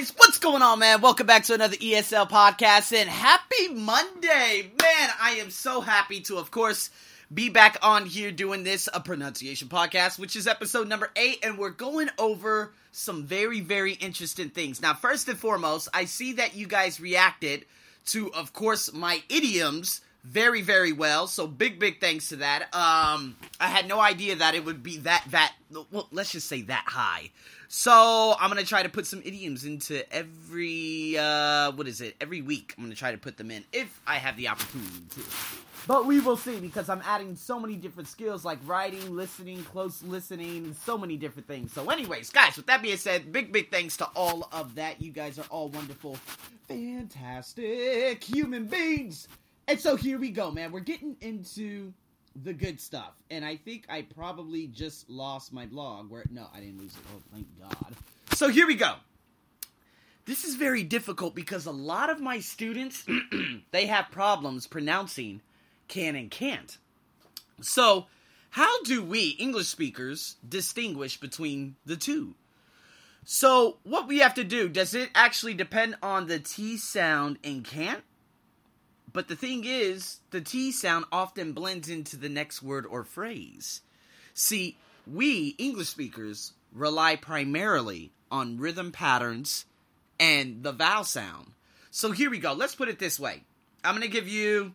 guys, what's going on, man? Welcome back to another ESL podcast, and happy Monday. Man, I am so happy to, of course, be back on here doing this, a pronunciation podcast, which is episode number 8, and we're going over some very, very interesting things. Now, first and foremost, I see that you guys reacted to, of course, my idioms very, very well, so big thanks to that. I had no idea that it would be well, let's just say that high. So, I'm going to try to put some idioms into every week. I'm going to try to put them in if I have the opportunity to. But we will see, because I'm adding so many different skills like writing, listening, close listening, and so many different things. So anyways, guys, with that being said, big thanks to all of that. You guys are all wonderful, fantastic human beings. And so here we go, man. We're getting into the good stuff, and I think I probably just lost my blog. No, I didn't lose it. Oh, thank God. So here we go. This is very difficult because a lot of my students, they have problems pronouncing can and can't. So how do we, English speakers, distinguish between the two? So what we have to do, does it actually depend on the T sound in can't? But the thing is, the T sound often blends into the next word or phrase. See, we, English speakers, rely primarily on rhythm patterns and the vowel sound. So here we go. Let's put it this way. I'm going to give you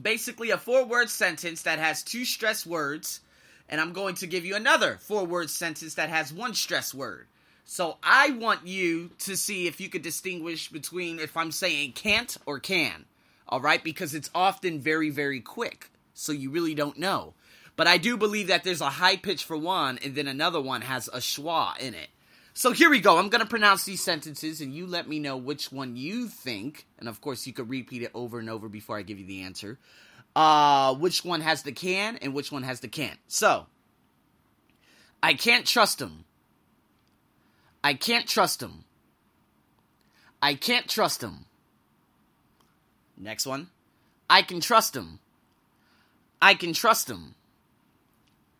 basically a 4-word sentence that has 2 stressed words, and I'm going to give you another 4-word sentence that has 1 stressed word. So I want you to see if you could distinguish between if I'm saying can't or can. All right, because it's often very, very quick, so you really don't know. But I do believe that there's a high pitch for one, and then another one has a schwa in it. So here we go. I'm going to pronounce these sentences, and you let me know which one you think. And, of course, you could repeat it over and over before I give you the answer. Which one has the can and which one has the can't. So, I can't trust him. I can't trust him. I can't trust him. Next one. I can trust him. I can trust him.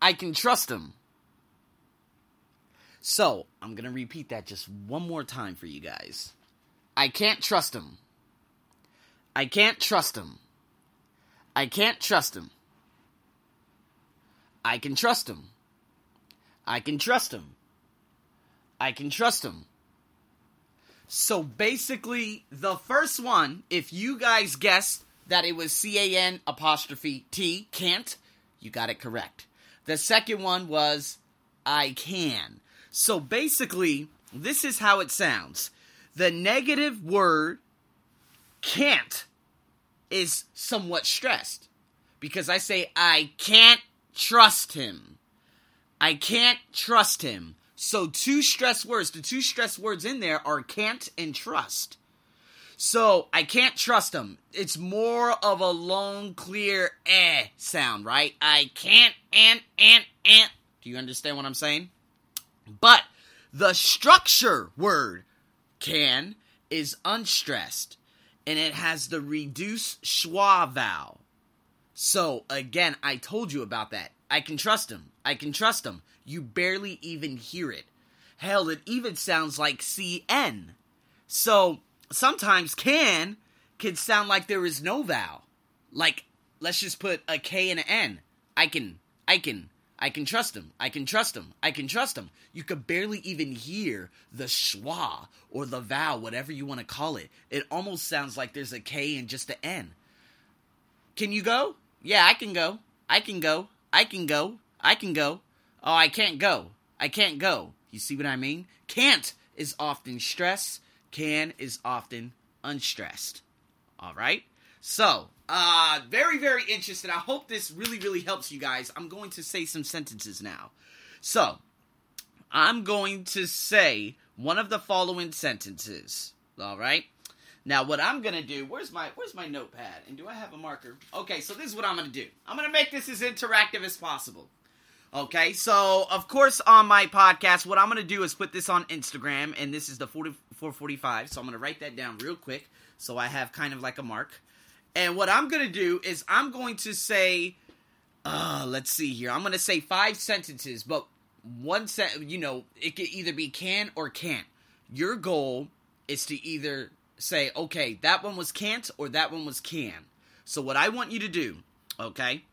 I can trust him. So, I'm going to repeat that just one more time for you guys. I can't trust him. I can't trust him. I can't trust him. I can trust him. I can trust him. I can trust him. So basically, the first one, if you guys guessed that it was C-A-N'T, can't, you got it correct. The second one was I can. So basically, this is how it sounds. The negative word can't is somewhat stressed because I say I can't trust him. I can't trust him. So 2 stress words, the 2 stress words in there are can't and trust. So I can't trust him. It's more of a long, clear sound, right? I can't and. Do you understand what I'm saying? But the structure word can is unstressed, and it has the reduced schwa vowel. So again, I told you about that. I can trust him. I can trust him. You barely even hear it. Hell, it even sounds like CN. So sometimes can sound like there is no vowel. Like, let's just put a K and an N. I can trust him. I can trust him. I can trust him. You could barely even hear the schwa or the vowel, whatever you want to call it. It almost sounds like there's a K and just an N. Can you go? Yeah, I can go. I can go. I can go. I can go. Oh, I can't go. I can't go. You see what I mean? Can't is often stressed. Can is often unstressed. All right? So, very, very interesting. I hope this really, really helps you guys. I'm going to say some sentences now. So, I'm going to say one of the following sentences. All right? Now, what I'm going to do, where's my notepad? And do I have a marker? Okay, so this is what I'm going to do. I'm going to make this as interactive as possible. Okay, so, of course, on my podcast, what I'm going to do is put this on Instagram, and this is the 445, so I'm going to write that down real quick, so I have kind of like a mark. And what I'm going to do is I'm going to say, let's see here, I'm going to say 5 sentences, but one sentence, it could either be can or can't. Your goal is to either say, okay, that one was can't or that one was can. So what I want you to do, okay,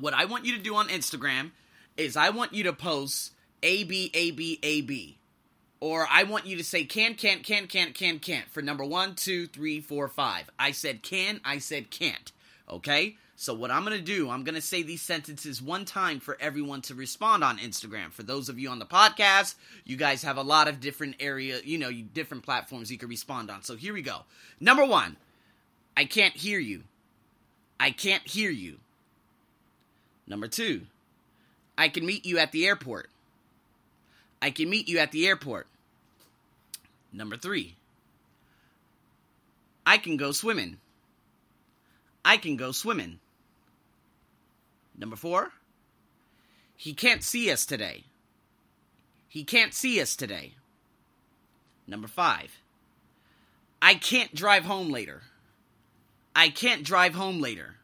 what I want you to do on Instagram is I want you to post A-B, A-B, A-B. Or I want you to say can't for number 1, 2, 3, 4, 5. I said can, I said can't. Okay? So what I'm going to do, I'm going to say these sentences one time for everyone to respond on Instagram. For those of you on the podcast, you guys have a lot of different area, different platforms you can respond on. So here we go. Number 1, I can't hear you. I can't hear you. Number 2, I can meet you at the airport. I can meet you at the airport. Number 3, I can go swimming. I can go swimming. Number 4, he can't see us today. He can't see us today. Number 5, I can't drive home later. I can't drive home later.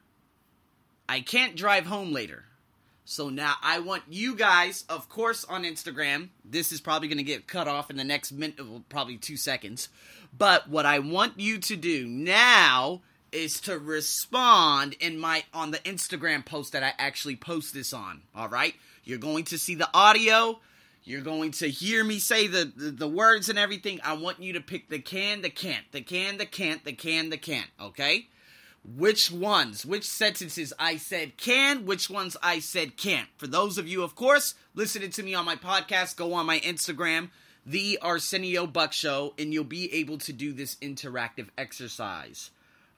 I can't drive home later. So now I want you guys, of course, on Instagram. This is probably going to get cut off in the next minute, probably 2 seconds. But what I want you to do now is to respond on the Instagram post that I actually post this on. All right? You're going to see the audio. You're going to hear me say the words and everything. I want you to pick the can, the can't, the can, the can't, the can, the can't. Okay? Which sentences I said can, which ones I said can't. For those of you, of course, listening to me on my podcast, go on my Instagram, The Arsenio Buck Show, and you'll be able to do this interactive exercise.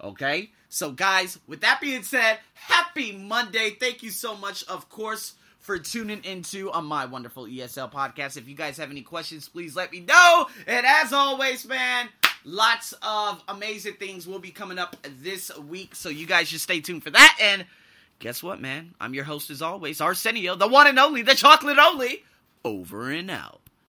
Okay? So, guys, with that being said, happy Monday. Thank you so much, of course, for tuning into my wonderful ESL podcast. If you guys have any questions, please let me know. And as always, man, lots of amazing things will be coming up this week, so you guys just stay tuned for that. And guess what, man? I'm your host as always, Arsenio, the one and only, the chocolate only, over and out.